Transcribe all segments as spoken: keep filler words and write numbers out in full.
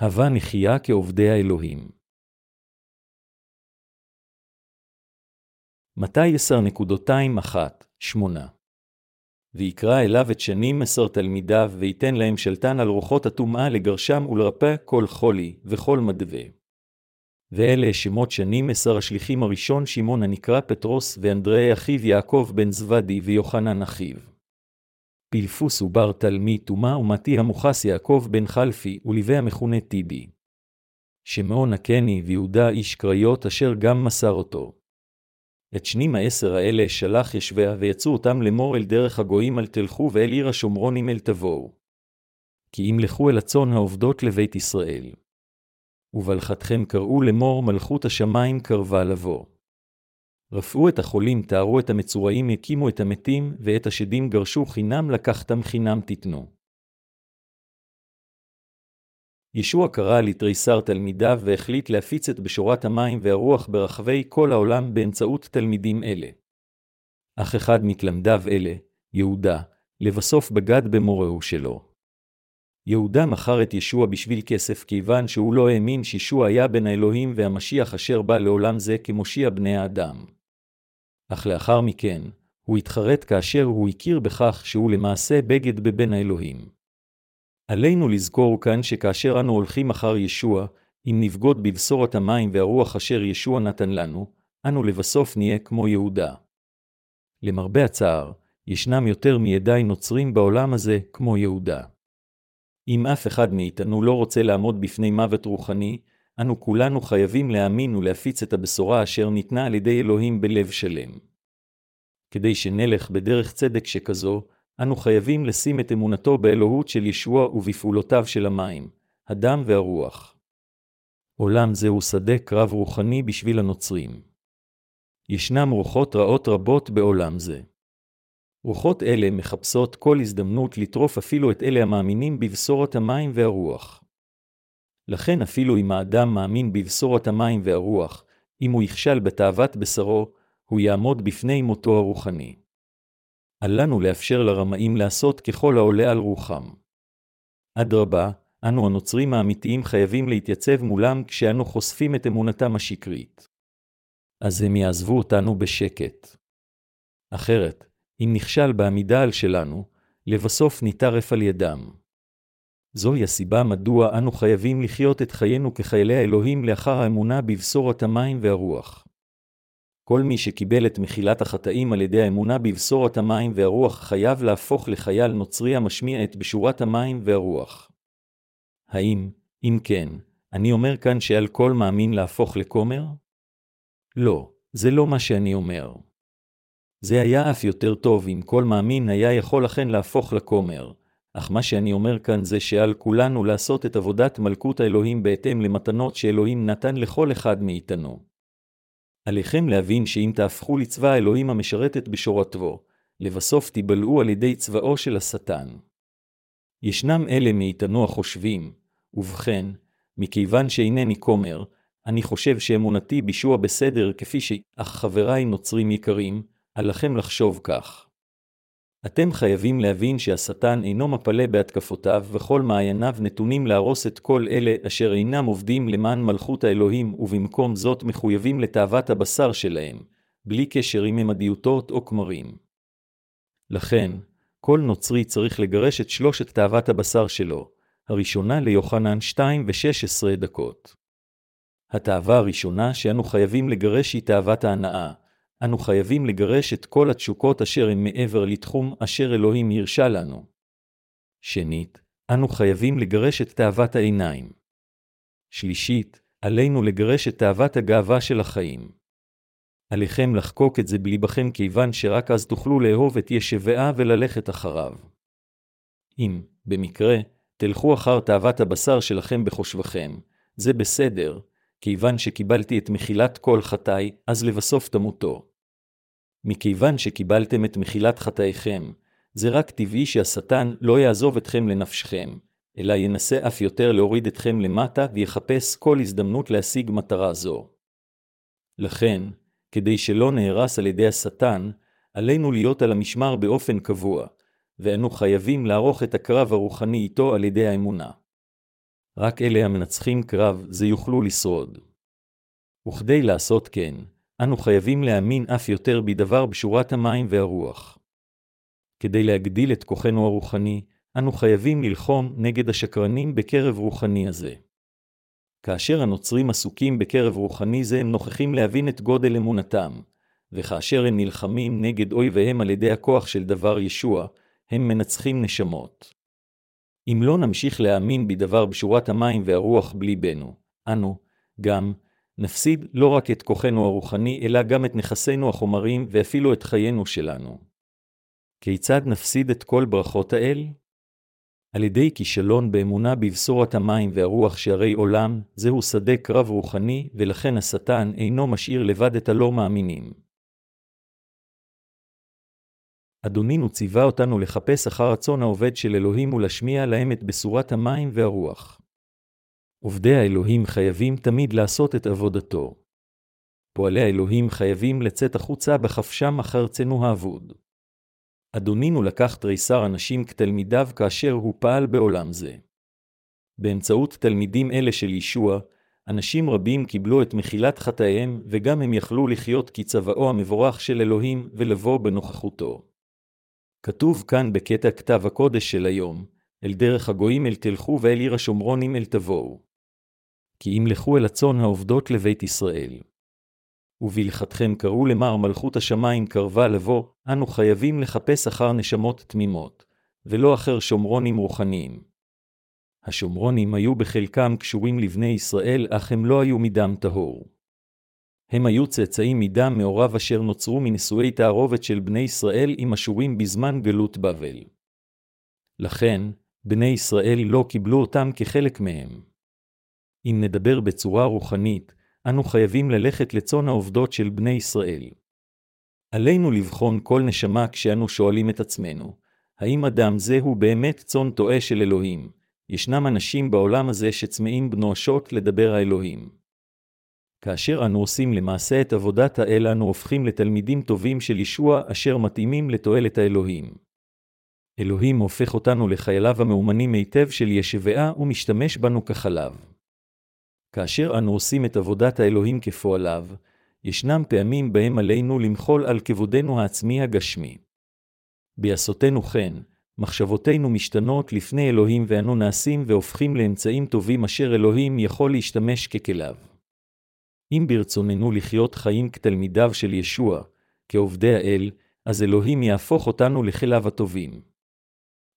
הווה נחיה כעובדי האלוהים. מתי עשר, אחת עד שמונה ויקרא אליו את שנים עשר תלמידיו, ויתן להם שלטן על רוחות הטומאה לגרשם ולרפא כל חולי וכל מדווה. ואלה שמות שנים עשר השליחים: הראשון שמעון הנקרא פטרוס, ואנדרי אחיו יעקב בן זבדי ויוחנן אחיו. פילפוס ובר תלמי תומא, ומתי המוחס יעקב בן חלפי ולוי המכונה טיבי. שמעון הקני ויהודה איש קריות אשר גם מסר אותו. את שנים העשר האלה שלח ישוע, ויצאו אותם לאמור: אל דרך הגויים אל תלכו, ואל עיר השומרונים אל תבואו. כי אם לכו אל הצאן העובדות לבית ישראל. ובלכתכם קראו לאמור: מלכות השמיים קרבה לבוא. רפאו את החולים, תארו את המצורעים, הקימו את המתים, ואת השדים גרשו, חינם לקחתם, חינם תיתנו. ישוע קרא לתריסר תלמידיו, והחליט להפיץ את בשורת המים והרוח ברחבי כל העולם באמצעות תלמידים אלה. אך אחד מתלמידיו אלה, יהודה, לבסוף בגד במורהו שלו. יהודה מכר את ישוע בשביל כסף, כיוון שהוא לא האמין שישוע היה בן האלוהים והמשיח אשר בא לעולם זה כמושיע בני האדם. אך לאחר מכן, הוא התחרט כאשר הוא הכיר בכך שהוא למעשה בגד בבן האלוהים. עלינו לזכור כאן שכאשר אנו הולכים אחר ישוע, אם נבגוד בבשורת המים והרוח אשר ישוע נתן לנו, אנו לבסוף נהיה כמו יהודה. למרבה הצער, ישנם יותר מידי נוצרים בעולם הזה כמו יהודה. אם אף אחד מאיתנו לא רוצה לעמוד בפני מוות רוחני, אנו כולנו חייבים להאמין ולהפיץ את הבשורה אשר ניתנה על ידי אלוהים בלב שלם. כדי שנלך בדרך צדק שכזו, אנו חייבים לשים את אמונתו באלוהות של ישוע ובפעולותיו של המים, הדם והרוח. עולם זה הוא שדה קרב רוחני בשביל הנוצרים. ישנם רוחות רעות רבות בעולם זה. רוחות אלה מחפשות כל הזדמנות לטרוף אפילו את אלה המאמינים בבשורת המים והרוח. לכן אפילו אם האדם מאמין בבשורת המים והרוח, אם הוא יכשל בתאוות בשרו, הוא יעמוד בפני מותו הרוחני. עלינו לאפשר לרמאים לעשות ככל העולה על רוחם. אדרבה, אנו הנוצרים האמיתיים חייבים להתייצב מולם כשאנו חושפים את אמונתם השקרית. אז הם יעזבו אותנו בשקט. אחרת, אם נכשל בעמידה על שלנו, לבסוף ניטרף על ידם. זוהי הסיבה מדוע אנו חייבים לחיות את חיינו כחיילי האלוהים לאחר האמונה בבשורת המים והרוח. כל מי שקיבל את מחילת החטאים על ידי האמונה בבשורת המים והרוח חייב להפוך לחייל נוצרי המשמיע את בשורת המים והרוח. האם, אם כן, אני אומר כאן שעל כל מאמין להפוך לכומר? לא, זה לא מה שאני אומר. זה היה אף יותר טוב אם כל מאמין היה יכול לכן להפוך לכומר, אך מה שאני אומר כאן זה שעל כולנו לעשות את עבודת מלכות האלוהים בהתאם למתנות שאלוהים נתן לכל אחד מאיתנו. עליכם להבין שאם תהפכו לצבא האלוהים המשרתת בשורתו, לבסוף תיבלעו על ידי צבאו של השטן. ישנם אלה מאיתנו החושבים, ובכן, מכיוון שאינני כומר, אני חושב שאמונתי בישוע בסדר כפי ש... אך חבריי נוצרים יקרים, עליכם לחשוב כך. אתם חייבים להבין שהשטן אינו מפלה בהתקפותיו, וכל מעייניו נתונים להרוס את כל אלה אשר אינם עובדים למען מלכות האלוהים, ובמקום זאת מחויבים לתאוות הבשר שלהם, בלי קשר עם ממדיותות או כמרים. לכן, כל נוצרי צריך לגרש את שלושת תאוות הבשר שלו, הראשונה ליוחנן שתיים ושש עשרה דקות. התאווה הראשונה שאנו חייבים לגרש היא תאוות ההנאה. אנו חייבים לגרש את כל התשוקות אשר הן מעבר לתחום אשר אלוהים הרשה לנו. שנית, אנו חייבים לגרש את תאוות העיניים. שלישית, עלינו לגרש את תאוות הגאווה של החיים. עליכם לחקוק את זה בליבכם, כיוון שרק אז תוכלו לאהוב את ישוע וללכת אחריו. אם, במקרה, תלכו אחר תאוות הבשר שלכם בחושבכם, זה בסדר, כיוון שקיבלתי את מחילת כל חטאי, אז לבסוף תמותו. מכיוון שקיבלתם את מחילת חטאיכם, זה רק טבעי שהשטן לא יעזוב אתכם לנפשכם, אלא ינסה אף יותר להוריד אתכם למטה ויחפש כל הזדמנות להשיג מטרה זו. לכן, כדי שלא נהרס על ידי השטן, עלינו להיות על המשמר באופן קבוע, ואנו חייבים לערוך את הקרב הרוחני איתו על ידי האמונה. רק אלה המנצחים קרב זה יוכלו לשרוד. וכדי לעשות כן, אנו חייבים להאמין אף יותר בדבר בשורת המים והרוח. כדי להגדיל את כוחנו הרוחני, אנו חייבים ללחום נגד השקרנים בקרב רוחני הזה. כאשר הנוצרים עסוקים בקרב רוחני זה הם נוכחים להבין את גודל אמונתם, וכאשר הם נלחמים נגד אויביהם על ידי הכוח של דבר ישוע, הם מנצחים נשמות. אם לא נמשיך להאמין בדבר בשורת המים והרוח בליבנו, אנו, גם, נפסיד לא רק את כוחנו הרוחני, אלא גם את נכסינו החומרים ואפילו את חיינו שלנו. כיצד נפסיד את כל ברכות האל? על ידי כישלון באמונה בבשורת המים והרוח שהרי עולם, זהו שדה קרב רוחני, ולכן השטן אינו משאיר לבד את הלא מאמינים. אדונינו ציווה אותנו לחפש אחר רצון העובד של אלוהים ולשמיע להם את בשורת המים והרוח. עובדי האלוהים חייבים תמיד לעשות את עבודתו. פועלי האלוהים חייבים לצאת החוצה בחפשם אחר רצונו האבוד. אדונינו לקח תריסר אנשים כתלמידיו כאשר הוא פעל בעולם זה. באמצעות תלמידים אלה של ישוע, אנשים רבים קיבלו את מחילת חטאיהם וגם הם יכלו לחיות כצבאו המבורך של אלוהים ולבוא בנוכחותו. כתוב כאן בקטע כתב הקודש של היום, אל דרך הגויים אל תלכו ואל עיר השומרונים אל תבואו. כי אם לכו אל הצאן העובדות לבית ישראל. ובהלכתכם קראו למר מלכות השמיים קרבה לבוא, אנו חייבים לחפש אחר נשמות תמימות, ולא אחר שומרונים רוחניים. השומרונים היו בחלקם קשורים לבני ישראל, אך הם לא היו מדם טהור. הם היו צאצאים מדם מעורב אשר נוצרו מנישואי תערובת של בני ישראל עם אשורים בזמן גלות בבל. לכן, בני ישראל לא קיבלו אותם כחלק מהם. אם נדבר בצורה רוחנית, אנו חייבים ללכת לצאן העובדות של בני ישראל. עלינו לבחון כל נשמה כשאנו שואלים את עצמנו, האם אדם זה הוא באמת צאן טועה של אלוהים? ישנם אנשים בעולם הזה שצמאים בנואשות לדבר האלוהים. כאשר אנו עושים למעשה את עבודת האל, אנו הופכים לתלמידים טובים של ישוע אשר מתאימים לתועלת האלוהים. אלוהים הופך אותנו לחייליו המאומנים היטב של ישוע ומשתמש בנו כחליו. כאשר אנו עושים את עבודת האלוהים כפועליו, ישנם פעמים בהם עלינו למחול על כבודנו העצמי הגשמי. בעשותנו כן, מחשבותינו משתנות לפני אלוהים ואנו נעשים והופכים לאמצעים טובים אשר אלוהים יכול להשתמש ככליו. אם ברצוננו לחיות חיים כתלמידיו של ישוע, כעובדי האל, אז אלוהים יהפוך אותנו לחייליו הטובים.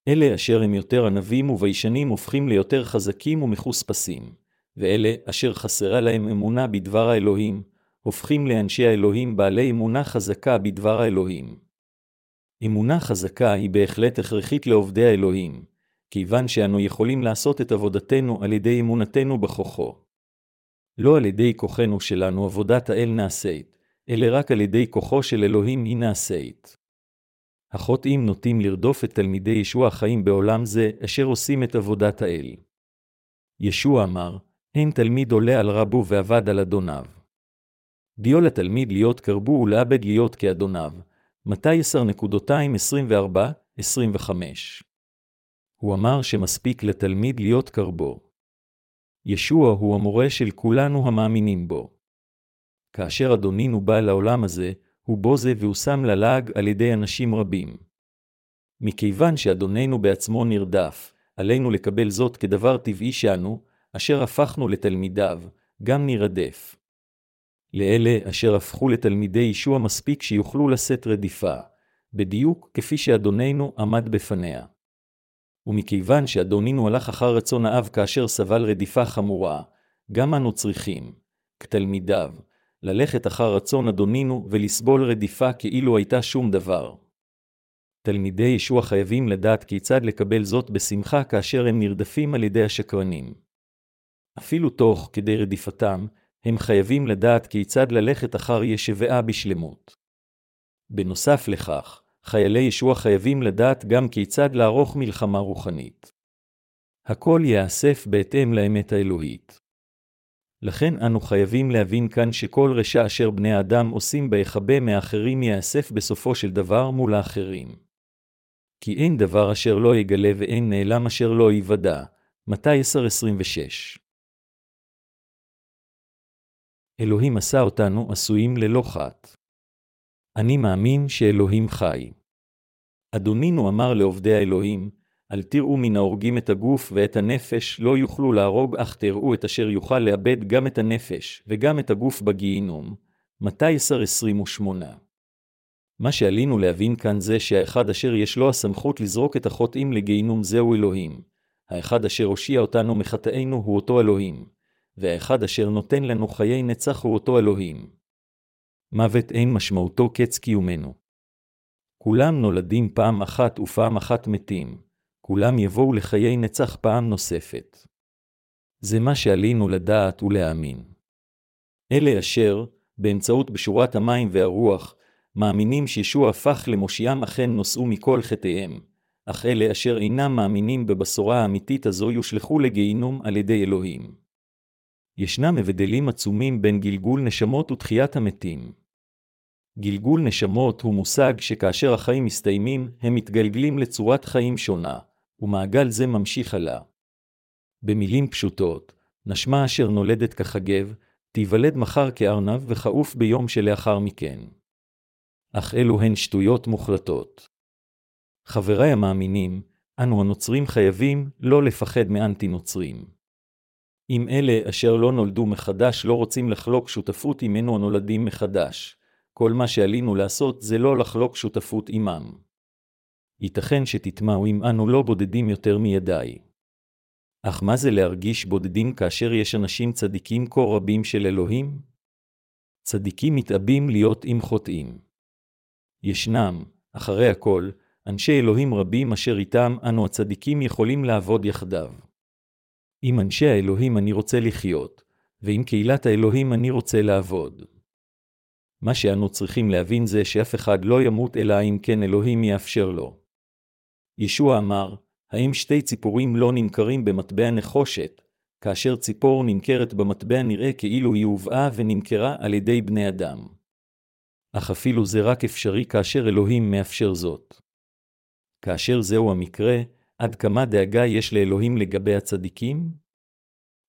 אלה אשר הם יותר ענבים וביישנים הופכים ליותר חזקים ומחוספסים, ואלה אשר חסרה להם אמונה בדבר האלוהים, הופכים לאנשי האלוהים בעלי אמונה חזקה בדבר האלוהים. אמונה חזקה היא בהחלט הכרחית לעובדי האלוהים, כיוון שאנו יכולים לעשות את עבודתנו על ידי אמונתנו בכוחו. לא על ידי כוחנו שלנו עבודת האל נעשית, אלא רק על ידי כוחו של אלוהים היא נעשית. החוטאים נוטים לרדוף את תלמידי ישוע החיים בעולם זה אשר עושים את עבודת האל. ישוע אמר, אין תלמיד עולה על רבו ועבד על אדוניו. דיו לתלמיד להיות קרבו ולעבד להיות כאדוניו, מתי עשר עשרים וארבע עשרים וחמש. הוא אמר שמספיק לתלמיד להיות קרבו. ישוע הוא המורה של כולנו המאמינים בו. כאשר אדונינו בא לעולם הזה, הוא בוזה והוא שם ללעג על ידי אנשים רבים. מכיוון שאדוננו בעצמו נרדף, עלינו לקבל זאת כדבר טבעי שאנו, אשר הפכנו לתלמידיו, גם נרדף. לאלה אשר הפכו לתלמידי ישוע מספיק שיוכלו לשאת רדיפה, בדיוק כפי שאדוננו עמד בפניה. ומכיוון שאדונינו הלך אחר רצון האב כאשר סבל רדיפה חמורה, גם אנו צריכים, כתלמידיו, ללכת אחר רצון אדונינו ולסבול רדיפה כאילו הייתה שום דבר. תלמידי ישוע חייבים לדעת כיצד לקבל זאת בשמחה כאשר הם נרדפים על ידי השקרנים. אפילו תוך כדי רדיפתם, הם חייבים לדעת כיצד ללכת אחר ישוע בשלמות. בנוסף לכך, חיילי ישוע חייבים לדעת גם כיצד לערוך מלחמה רוחנית. הכל יאסף בהתאם לאמת האלוהית. לכן אנו חייבים להבין כאן שכל רשע אשר בני האדם עושים בהיחבא מאחרים יאסף בסופו של דבר מול האחרים. כי אין דבר אשר לא יגלה ואין נעלם אשר לא ייוודע, מתי עשר עשרים ושש. אלוהים עשה אותנו עשויים ללא חת. אני מאמין שאלוהים חי. אדונינו אמר לעובדי האלוהים, אל תראו מן ההורגים את הגוף ואת הנפש, לא יוכלו להרוג, אך תראו את אשר יוכל לאבד גם את הנפש וגם את הגוף בגיהינום. מתי עשר עשרים ושמונה. מה שעלינו להבין כאן זה שהאחד אשר יש לו הסמכות לזרוק את החוטאים לגיהינום זהו אלוהים. האחד אשר הושיע אותנו מחטאינו הוא אותו אלוהים. והאחד אשר נותן לנו חיי נצח הוא אותו אלוהים. מוות אין משמעותו קץ קיומנו. כולם נולדים פעם אחת ופעם אחת מתים. כולם יבואו לחיי נצח פעם נוספת. זה מה שעלינו לדעת ולהאמין. אלה אשר, באמצעות בשורת המים והרוח, מאמינים שישוע הפך למושיעם אכן נוסעו מכל חטאיהם, אך אלה אשר אינם מאמינים בבשורה האמיתית הזו יושלחו לגיהינום על ידי אלוהים. ישנם הבדלים עצומים בין גלגול נשמות ותחיית המתים. גלגול נשמות הוא מושג שכאשר החיים מסתיימים, הם מתגלגלים לצורת חיים שונה, ומעגל זה ממשיך הלאה. במילים פשוטות, נשמה אשר נולדת כחגב, תיוולד מחר כארנב וחעוף ביום שלאחר מכן. אך אלו הן שטויות מוחלטות. חבריי המאמינים, אנו הנוצרים חייבים לא לפחד מאנטי נוצרים. אם אלה אשר לא נולדו מחדש לא רוצים לחלוק שותפות עמנו הנולדים מחדש, כל מה שעלינו לעשות זה לא לחלוק שותפות עמם. ייתכן שתתמעו אם אנו לא בודדים יותר מידי. אך מה זה להרגיש בודדים כאשר יש אנשים צדיקים כה רבים של אלוהים? צדיקים מתאבים להיות עם חוטאים. ישנם, אחרי הכל, אנשי אלוהים רבים אשר איתם אנו הצדיקים יכולים לעבוד יחדיו. עם אנשי האלוהים אני רוצה לחיות, ועם קהילת האלוהים אני רוצה לעבוד. מה שאנו צריכים להבין זה שאף אחד לא ימות אלא אם כן אלוהים יאפשר לו. ישוע אמר, האם שתי ציפורים לא נמכרים במטבע נחושת, כאשר ציפור נמכרת במטבע נראה כאילו היא הובאה ונמכרה על ידי בני אדם. אך אפילו זה רק אפשרי כאשר אלוהים מאפשר זאת. כאשר זהו המקרה, עד כמה דאגה יש לאלוהים לגבי הצדיקים?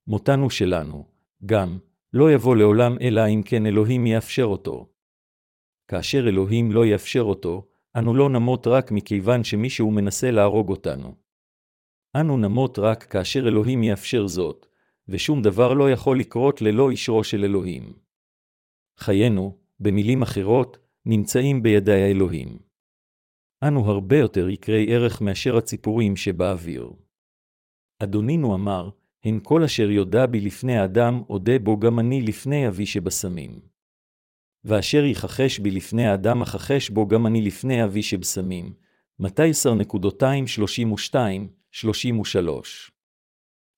מותנו שלנו, גם, לא יבוא לעולם אלא אם כן אלוהים יאפשר אותו. כאשר אלוהים לא יאפשר אותו, אנו לא נמות רק מכיוון שמישהו מנסה להרוג אותנו. אנו נמות רק כאשר אלוהים יאפשר זאת, ושום דבר לא יכול לקרות ללא אישרו של אלוהים. חיינו, במילים אחרות, נמצאים בידי האלוהים. אנו הרבה יותר יקרי ערך מאשר הציפורים שבאוויר. אדונינו אמר, הן כל אשר יודע בי לפני האדם, עודה בו גם אני לפני אבי שבשמים. ואשר יחחש בי לפני האדם, החחש בו גם אני לפני אבי שבשמים. מתי עשר שלושים ושתיים שלושים ושלוש.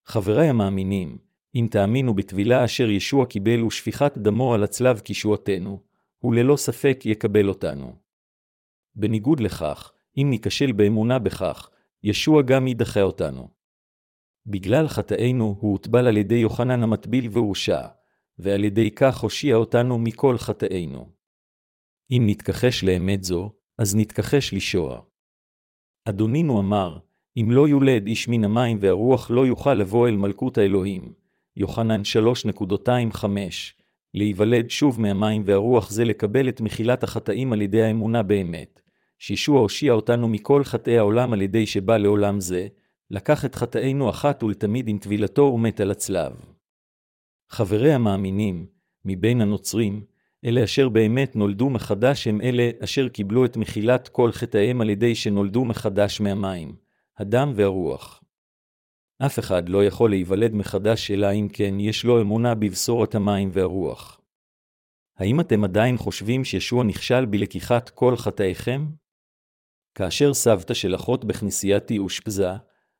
חבריי המאמינים, אם תאמינו בתבילה אשר ישוע קיבל ושפיכת דמו על הצלב כישועתנו, הוא ללא ספק יקבל אותנו. בניגוד לכך, אם ניקשל באמונה בכך, ישוע גם ידחה אותנו. בגלל חטאינו הוא הוטבל על ידי יוחנן המטביל והורשע, ועל ידי כך הושיע אותנו מכל חטאינו. אם נתכחש לאמת זו, אז נתכחש לישוע. אדונינו אמר, אם לא יולד איש מן המים והרוח לא יוכל לבוא אל מלכות האלוהים. יוחנן שלוש עשרים וחמש, להיוולד שוב מהמים והרוח זה לקבל את מחילת החטאים על ידי האמונה באמת. שישוע הושיע אותנו מכל חטאי העולם על ידי שבא לעולם זה, לקח את חטאינו אחת ולתמיד עם טבילתו ומת על הצלב. חברי המאמינים, מבין הנוצרים, אלה אשר באמת נולדו מחדש הם אלה אשר קיבלו את מחילת כל חטאיהם על ידי שנולדו מחדש מהמים, הדם והרוח. אף אחד לא יכול להיוולד מחדש אלא אם כן יש לו אמונה בבשורת המים והרוח. האם אתם עדיין חושבים שישוע נכשל בלקיחת כל חטאיכם? כאשר סבתא של אחות בכנסייתי אושפזה,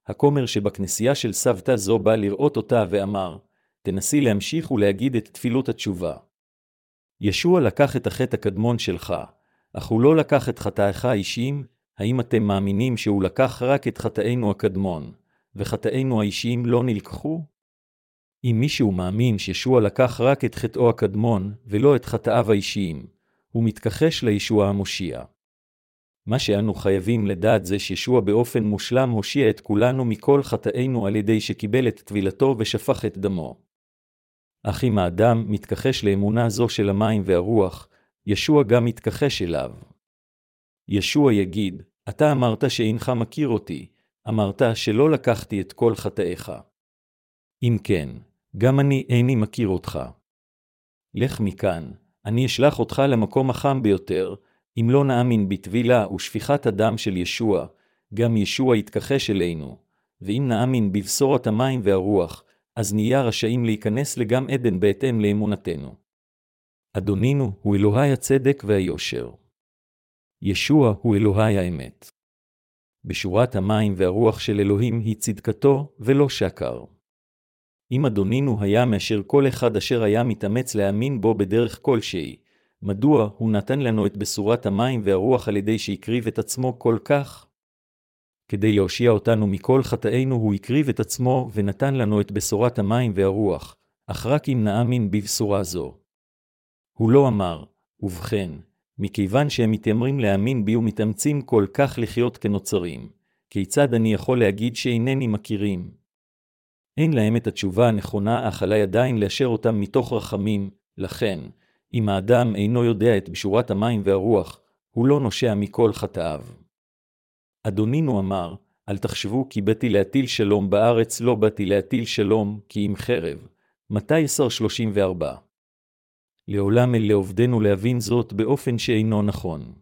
הכומר שבכנסייה של סבתא זו בא לראות אותה ואמר, תנסי להמשיך ולהגיד את תפילות התשובה. ישוע לקח את החטא הקדמון שלך, אך הוא לא לקח את חטאיך האישיים. האם אתם מאמינים שהוא לקח רק את חטאינו הקדמון? וחטאינו האישיים לא נלקחו? אם מישהו מאמין שישוע לקח רק את חטאו הקדמון ולא את חטאיו האישיים, הוא מתכחש לישוע המושיע. מה שאנו חייבים לדעת זה שישוע באופן מושלם הושיע את כולנו מכל חטאינו על ידי שקיבל את טבילתו ושפך את דמו. אך אם האדם מתכחש לאמונה זו של המים והרוח, ישוע גם מתכחש אליו. ישוע יגיד, אתה אמרת שאינך מכיר אותי, אמרת שלא לקחתי את כל חטאיך. אם כן, גם אני איני מכיר אותך. לך מכאן, אני אשלח אותך למקום החם ביותר, אם לא נאמין בטבילה ושפיכת הדם של ישוע, גם ישוע יתכחש אלינו, ואם נאמין בבשורת המים והרוח, אז נהיה רשאים להיכנס לגן עדן בהתאם לאמונתנו. אדונינו הוא אלוהי הצדק והיושר. ישוע הוא אלוהי האמת. בשורת המים והרוח של אלוהים היא צדקתו ולא שקר. אם אדונינו היה מאשר כל אחד אשר היה מתאמץ להאמין בו בדרך כלשהי, מדוע הוא נתן לנו את בשורת המים והרוח על ידי שהקריב את עצמו כל כך? כדי להושיע אותנו מכל חטאינו הוא הקריב את עצמו ונתן לנו את בשורת המים והרוח, אך רק אם נאמין בבשורה זו. הוא לא אמר, ובכן, מכיוון שהם מתיימרים להאמין בי ומתאמצים כל כך לחיות כנוצרים, כיצד אני יכול להגיד שאינני מכירים? אין להם את התשובה הנכונה, אך עלי עדיין לאשר אותם מתוך רחמים, לכן, אם האדם אינו יודע את בשורת המים והרוח, הוא לא נושע מכל חטאיו. אדונינו אמר, אל תחשבו כי באתי להטיל שלום בארץ, לא באתי להטיל שלום, כי עם חרב. מתי עשר שלושים וארבע. לעולם אל לעובדנו להבין זאת באופן שאינו נכון.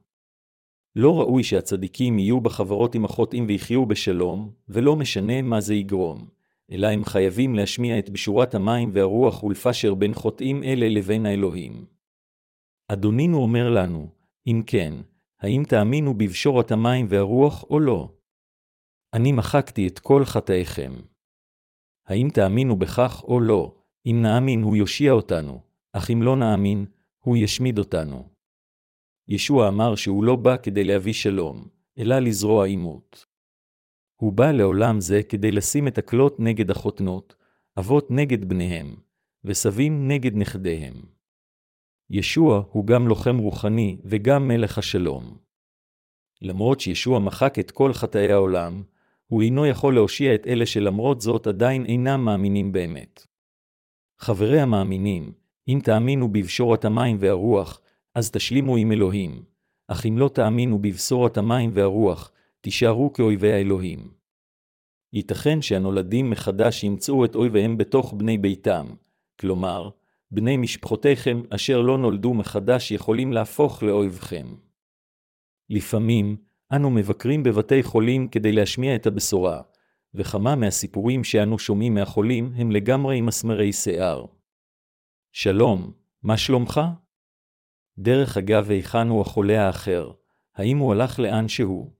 לא ראוי שהצדיקים יהיו בחברות עם החוטאים ויחיו בשלום, ולא משנה מה זה יגרום, אלא הם חייבים להשמיע את בשורת המים והרוח ולפשר בין חוטאים אלה לבין האלוהים. אדונינו אומר לנו, אם כן, האם תאמינו בבשורת המים והרוח או לא? אני מחקתי את כל חטאיכם. האם תאמינו בכך או לא? אם נאמין הוא יושיע אותנו, אך אם לא נאמין, הוא ישמיד אותנו. ישוע אמר שהוא לא בא כדי להביא שלום, אלא לזרוע עימות. הוא בא לעולם זה כדי לשים את הקלות נגד החותנות, אבות נגד בניהם, וסבים נגד נכדיהם. ישוע הוא גם לוחם רוחני וגם מלך השלום. למרות שישוע מחק את כל חטאי העולם, הוא אינו יכול להושיע את אלה שלמרות זאת עדיין אינם מאמינים באמת. חברי המאמינים, אם תאמינו בבשורת המים והרוח, אז תשלימו עם אלוהים, אך אם לא תאמינו בבשורת המים והרוח, תישארו כאויבי האלוהים. ייתכן שהנולדים מחדש ימצאו את אויביהם בתוך בני ביתם, כלומר, בני משפחותיכם אשר לא נולדו מחדש יכולים להפוך לאויבכם. לפעמים, אנו מבקרים בבתי חולים כדי להשמיע את הבשורה, וכמה מהסיפורים שאנו שומעים מהחולים הם לגמרי עם מסמרי שיער. שלום, מה שלומך? דרך אגב, היכן הוא החולה האחר? האם הוא הלך לאן שהוא?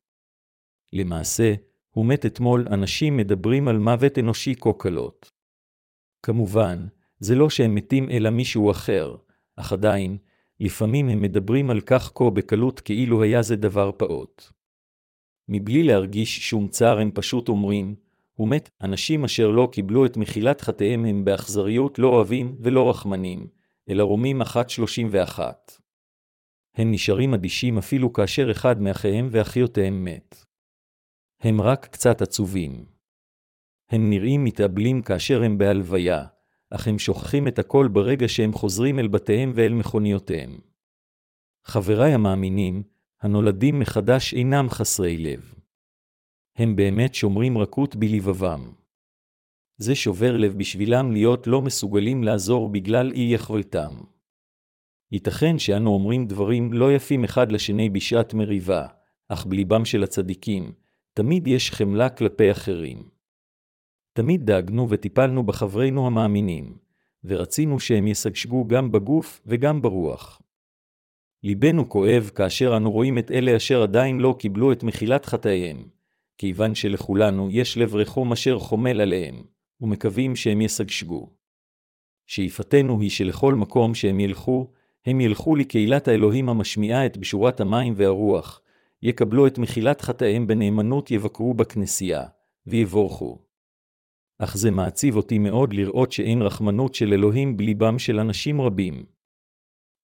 למעשה, הוא מת אתמול. אנשים מדברים על מוות אנושי כה קלות. כמובן, זה לא שהם מתים אלא מישהו אחר, אך עדיין, לפעמים הם מדברים על כך כה בקלות כאילו היה זה דבר פעוט. מבלי להרגיש שום צער הם פשוט אומרים, הוא מת. אנשים אשר לא קיבלו את מחילת חטאיהם הם באכזריות לא אוהבים ולא רחמנים, אלא רומים אחת שלושים ואחת. הם נשארים אדישים אפילו כאשר אחד מאחיהם ואחיותיהם מת. הם רק קצת עצובים. הם נראים מתאבלים כאשר הם בהלוויה, אך הם שוכחים את הכל ברגע שהם חוזרים אל בתיהם ואל מכוניותיהם. חבריי המאמינים, הנולדים מחדש אינם חסרי לב. הם באמת שומרים רכות בלבבם. זה שובר לב בשבילם להיות לא מסוגלים לעזור בגלל אי יכולתם. ייתכן שאנו אומרים דברים לא יפים אחד לשני בשעת מריבה, אך בליבם של הצדיקים, תמיד יש חמלה כלפי אחרים. תמיד דאגנו וטיפלנו בחברינו המאמינים, ורצינו שהם ישגשגו גם בגוף וגם ברוח. ליבנו כואב כאשר אנו רואים את אלה אשר עדיין לא קיבלו את מחילת חטאיהם, כיוון שלכולנו יש לב רחום אשר חומל עליהם, ומקווים שהם ישגשגו. שאיפתנו היא שלכל מקום שהם ילכו, הם ילכו לקהילת האלוהים המשמיעה את בשורת המים והרוח, יקבלו את מחילת חטאיהם בנאמנות, יבקרו בכנסייה, ויבורכו. אך זה מעציב אותי מאוד לראות שאין רחמנות של אלוהים בליבם של אנשים רבים.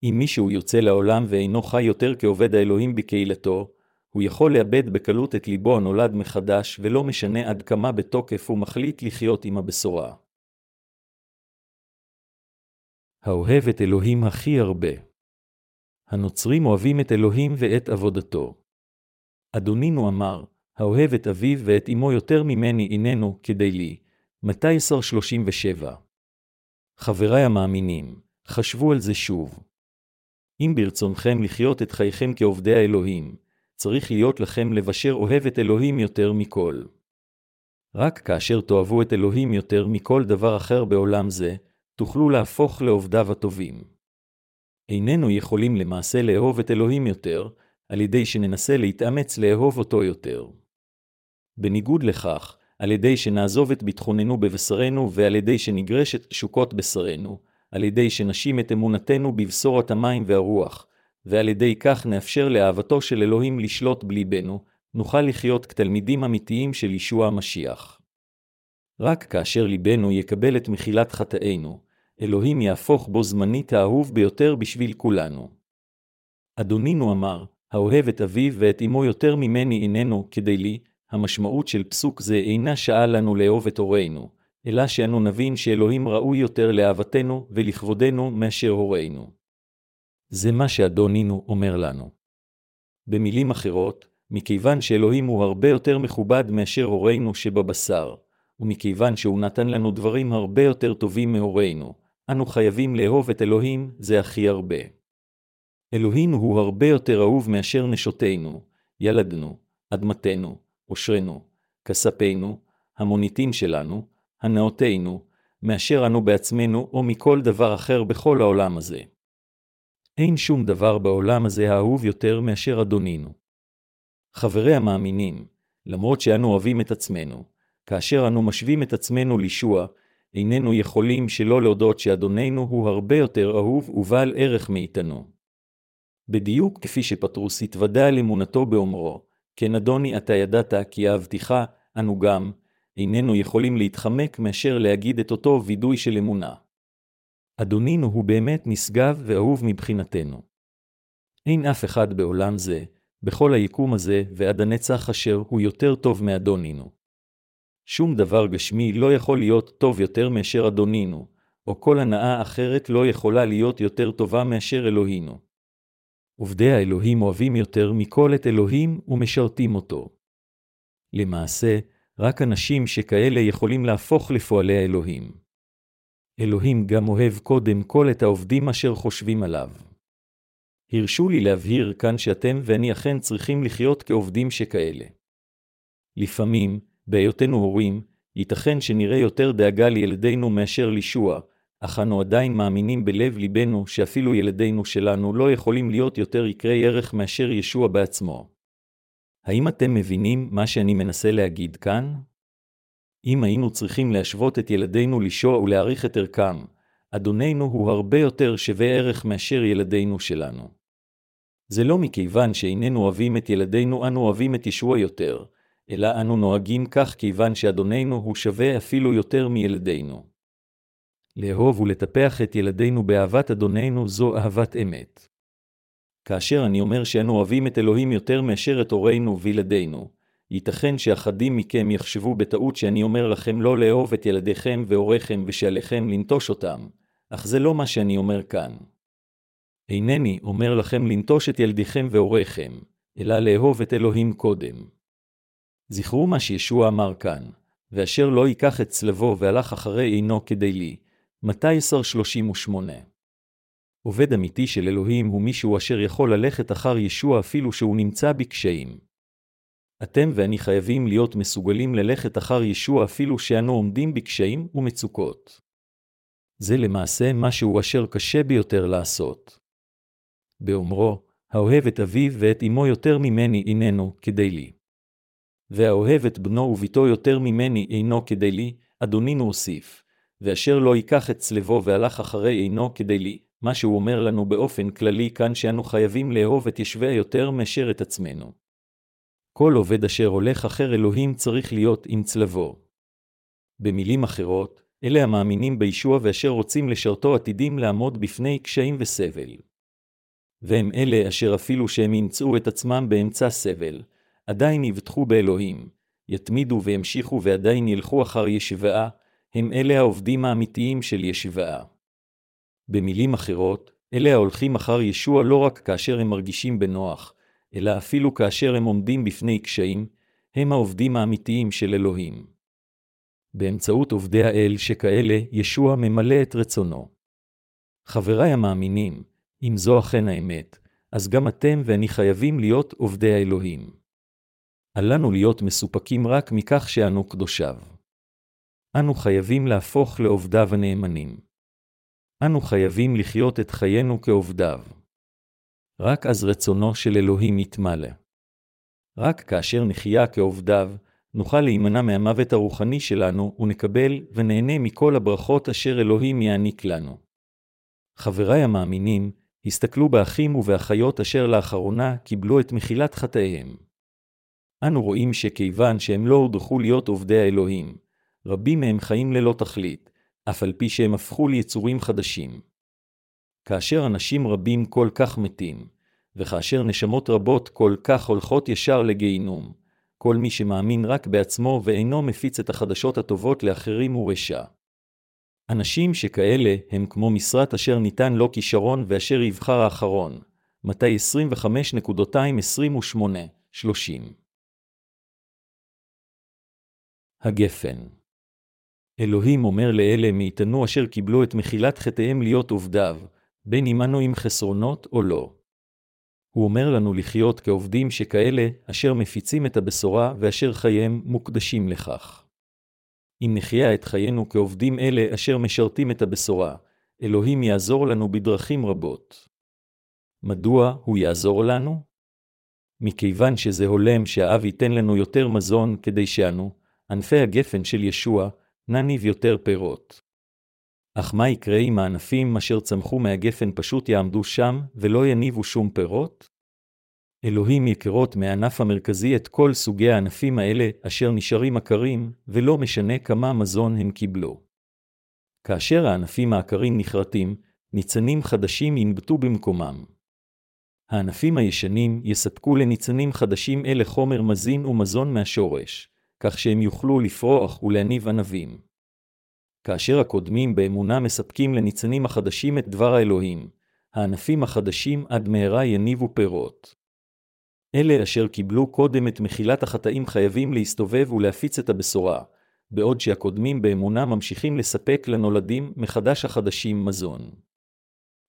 אם מישהו יוצא לעולם ואינו חי יותר כעובד האלוהים בקהילתו, הוא יכול לאבד בקלות את ליבו הנולד מחדש, ולא משנה עד כמה בתוקף הוא מחליט לחיות עם הבשורה. האוהב את אלוהים הכי הרבה. הנוצרים אוהבים את אלוהים ואת עבודתו. אדונינו אמר, האוהב את אביו ואת אמו יותר ממני איננו כדי לי. מתי עשר שלושים ושבע. חבריי המאמינים, חשבו על זה שוב. אם ברצונכם לחיות את חייכם כעובדי האלוהים, צריך להיות לכם לבשר אוהב את אלוהים יותר מכל. רק כאשר תאהבו את אלוהים יותר מכל דבר אחר בעולם זה, תוכלו להפוך לעובדיו הטובים. איננו יכולים למעשה לאהוב את אלוהים יותר, על ידי שננסה להתאמץ לאהוב אותו יותר. בניגוד לכך, על ידי שנעזוב את ביטחוננו בבשרנו ועל ידי שנגרש את תשוקות בשרנו, על ידי שנשים את אמונתנו בבשורת המים והרוח, ועל ידי כך נאפשר לאהבתו של אלוהים לשלוט בליבנו, נוכל לחיות כתלמידים אמיתיים של ישוע המשיח. רק כאשר ליבנו יקבל את מחילת חטאינו, אלוהים יהפוך בו זמנית האהוב ביותר בשביל כולנו. אדונינו אמר, האוהב את אביו ואת אמו יותר ממני איננו כדי לי. המשמעות של פסוק זה אינה שעה לנו לאהוב את הורינו, אלא שאנו נבין שאלוהים ראוי יותר לאהבתנו ולכבודנו מאשר הורינו. זה מה שאדונינו אומר לנו. במילים אחרות, מכיוון שאלוהים הוא הרבה יותר מכובד מאשר הורינו שבבשר, ומכיוון שהוא נתן לנו דברים הרבה יותר טובים מהורינו, אנו חייבים לאהוב את אלוהים זה הכי הרבה. אלוהים הוא הרבה יותר אהוב מאשר נשותינו, ילדנו, אדמתנו, עושרנו, כספינו, המוניטין שלנו, הנאותינו, מאשר אנו בעצמנו או מכל דבר אחר בכל העולם הזה. אין שום דבר בעולם הזה האהוב יותר מאשר אדונינו. חברי המאמינים, למרות שאנו אוהבים את עצמנו, כאשר אנו משווים את עצמנו לישוע, איננו יכולים שלא להודות שאדוננו הוא הרבה יותר אהוב ובעל ערך מאיתנו. בדיוק כפי שפטרוס התוודע על אמונתו באומרו, כן אדוני אתה ידעת כי אהבתיך, אנו גם, איננו יכולים להתחמק מאשר להגיד את אותו וידוי של אמונה. אדונינו הוא באמת נשגב ואהוב מבחינתנו. אין אף אחד בעולם זה, בכל היקום הזה ועד הנצח אשר הוא יותר טוב מאדונינו. שום דבר גשמי לא יכול להיות טוב יותר מאשר אדונינו, או כל הנאה אחרת לא יכולה להיות יותר טובה מאשר אלוהינו. עובדי האלוהים אוהבים יותר מכל את אלוהים ומשרתים אותו. למעשה, רק אנשים שכאלה יכולים להפוך לפועלי האלוהים. אלוהים גם אוהב קודם כל את העובדים אשר חושבים עליו. הרשו לי להבהיר כאן שאתם ואני אכן צריכים לחיות כעובדים שכאלה. לפעמים, בהיותנו הורים, ייתכן שנראה יותר דאגה לילדינו מאשר לישוע, אך אנו עדיין מאמינים בלב ליבנו שאפילו ילדינו שלנו לא יכולים להיות יותר יקרי ערך מאשר ישוע בעצמו. האם אתם מבינים מה שאני מנסה להגיד כאן? אם היינו צריכים להשוות את ילדינו לישוע ולהעריך את ערכם, אדוננו הוא הרבה יותר שווה ערך מאשר ילדינו שלנו. זה לא מכיוון שאיננו אוהבים את ילדינו אנו אוהבים את ישוע יותר, אלא אנו נוהגים כך כיוון שאדוננו הוא שווה אפילו יותר מילדינו. לאהוב ולטפח את ילדינו באהבת אדוננו זו אהבת אמת. כאשר אני אומר שאנו אוהבים את אלוהים יותר מאשר את הורינו וילדינו, ייתכן שאחדים מכם יחשבו בטעות שאני אומר לכם לא לאהוב את ילדיכם והוריכם ושעליכם לנטוש אותם, אך זה לא מה שאני אומר כאן. אינני אומר לכם לנטוש את ילדיכם והוריכם, אלא לאהוב את אלוהים קודם. זכרו מה שישוע אמר כאן, ואשר לא ייקח את צלבו והלך אחרי אינו כדי לי. מתי עשר שלושים ושמונה. עובד אמיתי של אלוהים הוא מישהו אשר יכול ללכת אחר ישוע אפילו שהוא נמצא בקשיים. אתם ואני חייבים להיות מסוגלים ללכת אחר ישוע אפילו שאנו עומדים בקשיים ומצוקות. זה למעשה משהו אשר קשה ביותר לעשות. באומרו, האוהב את אביו ואת אמו יותר ממני איננו כדי לי. והאוהב את בנו וביתו יותר ממני אינו כדי לי, אדונינו הוסיף, ואשר לא ייקח את צלבו והלך אחרי אינו כדי לי, מה שהוא אומר לנו באופן כללי כאן שאנו חייבים לאהוב את ישוע יותר מאשר את עצמנו. כל עובד אשר הולך אחר אלוהים צריך להיות עם צלבו. במילים אחרות, אלה המאמינים בישוע ואשר רוצים לשרתו עתידים לעמוד בפני קשיים וסבל. והם אלה אשר אפילו שהם ימצאו את עצמם באמצע סבל, עדיין יבטחו באלוהים, יתמידו והמשיכו ועדיין ילכו אחר ישוע, הם אלה העובדים האמיתיים של ישוע. במילים אחרות, אלה ההולכים אחר ישוע לא רק כאשר הם מרגישים בנוח, אלא אפילו כאשר הם עומדים בפני קשיים, הם העובדים האמיתיים של אלוהים. באמצעות עובדי האל שכאלה, ישוע ממלא את רצונו. חבריי המאמינים, אם זו אכן האמת, אז גם אתם ואני חייבים להיות עובדי האלוהים. עלינו להיות מסופקים רק מכך שאנו קדושיו. אנו חייבים להפוך לעובדיו הנאמנים. אנו חייבים לחיות את חיינו כעובדיו. רק אז רצונו של אלוהים יתמלא. רק כאשר נחיה כעובדיו, נוכל להימנע מהמוות הרוחני שלנו ונקבל ונהנה מכל הברכות אשר אלוהים יעניק לנו. חבריי המאמינים, הסתכלו באחים ובאחיות אשר לאחרונה קיבלו את מחילת חטאיהם. אנו רואים שכיוון שהם לא הודחו להיות עובדי האלוהים, רבים מהם חיים ללא תכלית, אף על פי שהם הפכו ליצורים חדשים. כאשר אנשים רבים כל כך מתים, וכאשר נשמות רבות כל כך הולכות ישר לגיהינום, כל מי שמאמין רק בעצמו ואינו מפיץ את החדשות הטובות לאחרים הוא רשע. אנשים שכאלה הם כמו משרת אשר ניתן לו כישרון ואשר יבחר האחרון. מתי עשרים וחמש עשרים ושמונה שלושים. הגפן. אלוהים אומר לאלה מאיתנו אשר קיבלו את מחילת חטאיהם להיות עובדיו, בין אם אנו עם חסרונות או לא. הוא אומר לנו לחיות כעובדים שכאלה אשר מפיצים את הבשורה ואשר חייהם מוקדשים לכך. אם נחיה את חיינו כעובדים אלה אשר משרתים את הבשורה, אלוהים יעזור לנו בדרכים רבות. מדוע הוא יעזור לנו? מכיוון שזה הולם שהאב ייתן לנו יותר מזון כדי שאנו, ענפי הגפן של ישוע, נניב יותר פירות. אך מה יקרה אם הענפים אשר צמחו מהגפן פשוט יעמדו שם ולא יניבו שום פירות? אלוהים יקרות מהענף המרכזי את כל סוגי הענפים האלה אשר נשארים עקרים ולא משנה כמה מזון הם קיבלו. כאשר הענפים העקרים נחרטים, ניצנים חדשים ינבטו במקומם. הענפים הישנים יספקו לניצנים חדשים אלה חומר מזין ומזון מהשורש, כך שהם יוכלו לפרוח ולהניב ענבים. כאשר הקודמים באמונה מספקים לניצנים החדשים את דבר האלוהים, הענפים החדשים עד מהרה יניבו פירות. אלה אשר קיבלו קודם את מחילת החטאים חייבים להסתובב ולהפיץ את הבשורה, בעוד שהקודמים באמונה ממשיכים לספק לנולדים מחדש החדשים מזון.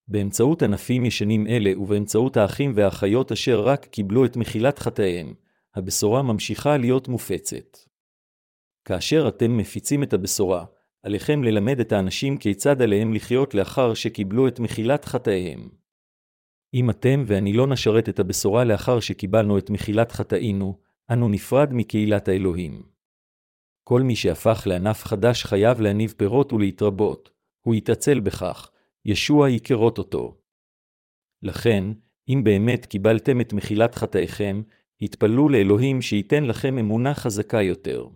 באמצעות ענפים ישנים אלה ובאמצעות האחים והאחיות אשר רק קיבלו את מחילת חטאיהם, הבשורה ממשיכה להיות מופצת. כאשר אתם מפיצים את הבשורה, עליכם ללמד את האנשים כיצד עליהם לחיות לאחר שקיבלו את מחילת חטאיהם. אם אתם ואני לא נשרת את הבשורה לאחר שקיבלנו את מחילת חטאינו, אנו נפרד מקהילת האלוהים. כל מי שהפך לענף חדש חייב להניב פירות ולהתרבות, הוא יתעצל בכך, ישוע יקרות אותו. לכן, אם באמת קיבלתם את מחילת חטאיכם, התפללו לאלוהים שייתן לכם אמונה חזקה יותר.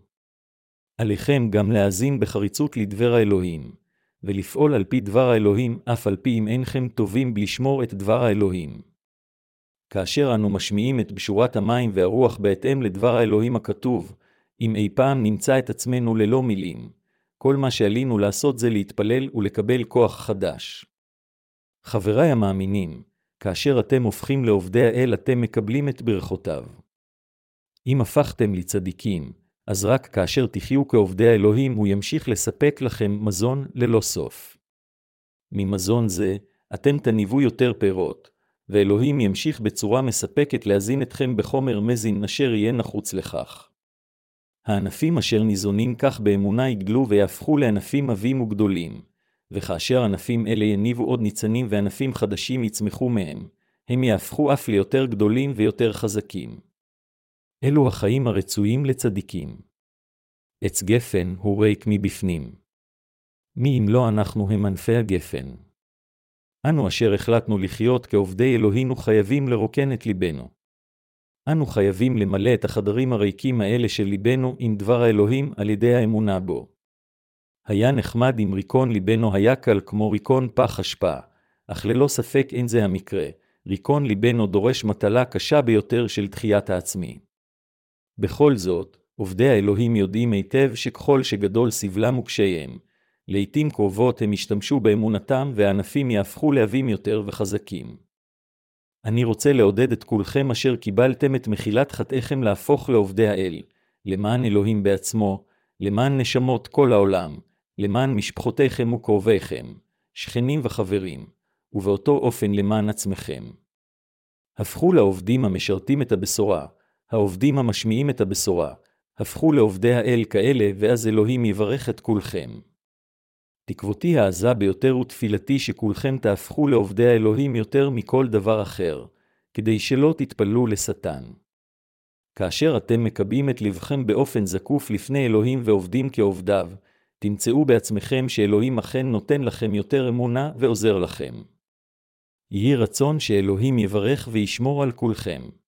עליכם גם להאזין בחריצות לדבר האלוהים. ולפעול על פי דבר האלוהים, אף על פי אם אינכם טובים בלשמור את דבר האלוהים. כאשר אנו משמיעים את בשורת המים והרוח בהתאם לדבר האלוהים הכתוב, אם אי פעם נמצא את עצמנו ללא מילים, כל מה שעלינו לעשות זה להתפלל ולקבל כוח חדש. חבריי המאמינים, כאשר אתם הופכים לעובדי האל, אתם מקבלים את ברכותיו. אם הפכתם לצדיקים, אז רק כאשר תחיו כעובדי האלוהים הוא ימשיך לספק לכם מזון ללא סוף. ממזון זה, אתם תניבו יותר פירות, ואלוהים ימשיך בצורה מספקת להזין אתכם בחומר מזין אשר יהיה נחוץ לכך. הענפים אשר ניזונים כך באמונה יגדלו ויהפכו לענפים עבים וגדולים, וכאשר ענפים אלה יניבו עוד ניצנים וענפים חדשים יצמחו מהם, הם יהפכו אף ליותר גדולים ויותר חזקים. אלו החיים הרצויים לצדיקים. עץ גפן הוא ריק מבפנים. מי אם לא אנחנו הם ענפי הגפן. אנו אשר החלטנו לחיות כעובדי אלוהינו חייבים לרוקן את ליבנו. אנו חייבים למלא את החדרים הריקים האלה של ליבנו עם דבר האלוהים על ידי האמונה בו. היה נחמד אם ריקון ליבנו היה קל כמו ריקון פח אשפה, אך ללא ספק אין זה המקרה. ריקון ליבנו דורש מטלה קשה ביותר של דחיית העצמי. בכל זאת, עובדי האלוהים יודעים היטב שככל שגדול סבלם וקשייהם, לעתים קרובות הם השתמשו באמונתם והענפים יהפכו להבים יותר וחזקים. אני רוצה לעודד את כולכם אשר קיבלתם את מחילת חטאיכם להפוך לעובדי האל, למען אלוהים בעצמו, למען נשמות כל העולם, למען משפחותיכם וקרוביכם, שכנים וחברים, ובאותו אופן למען עצמכם. הפכו לעובדים המשרתים את הבשורה, העובדים המשמיעים את הבשורה, הפכו לעובדי האל כאלה ואז אלוהים יברך את כולכם. תקוותי העזה ביותר ותפילתי שכולכם תהפכו לעובדי האלוהים יותר מכל דבר אחר, כדי שלא תתפלו לשטן. כאשר אתם מקבעים את לבכם באופן זקוף לפני אלוהים ועובדים כעובדיו, תמצאו בעצמכם שאלוהים אכן נותן לכם יותר אמונה ועוזר לכם. יהי רצון שאלוהים יברך וישמור על כולכם.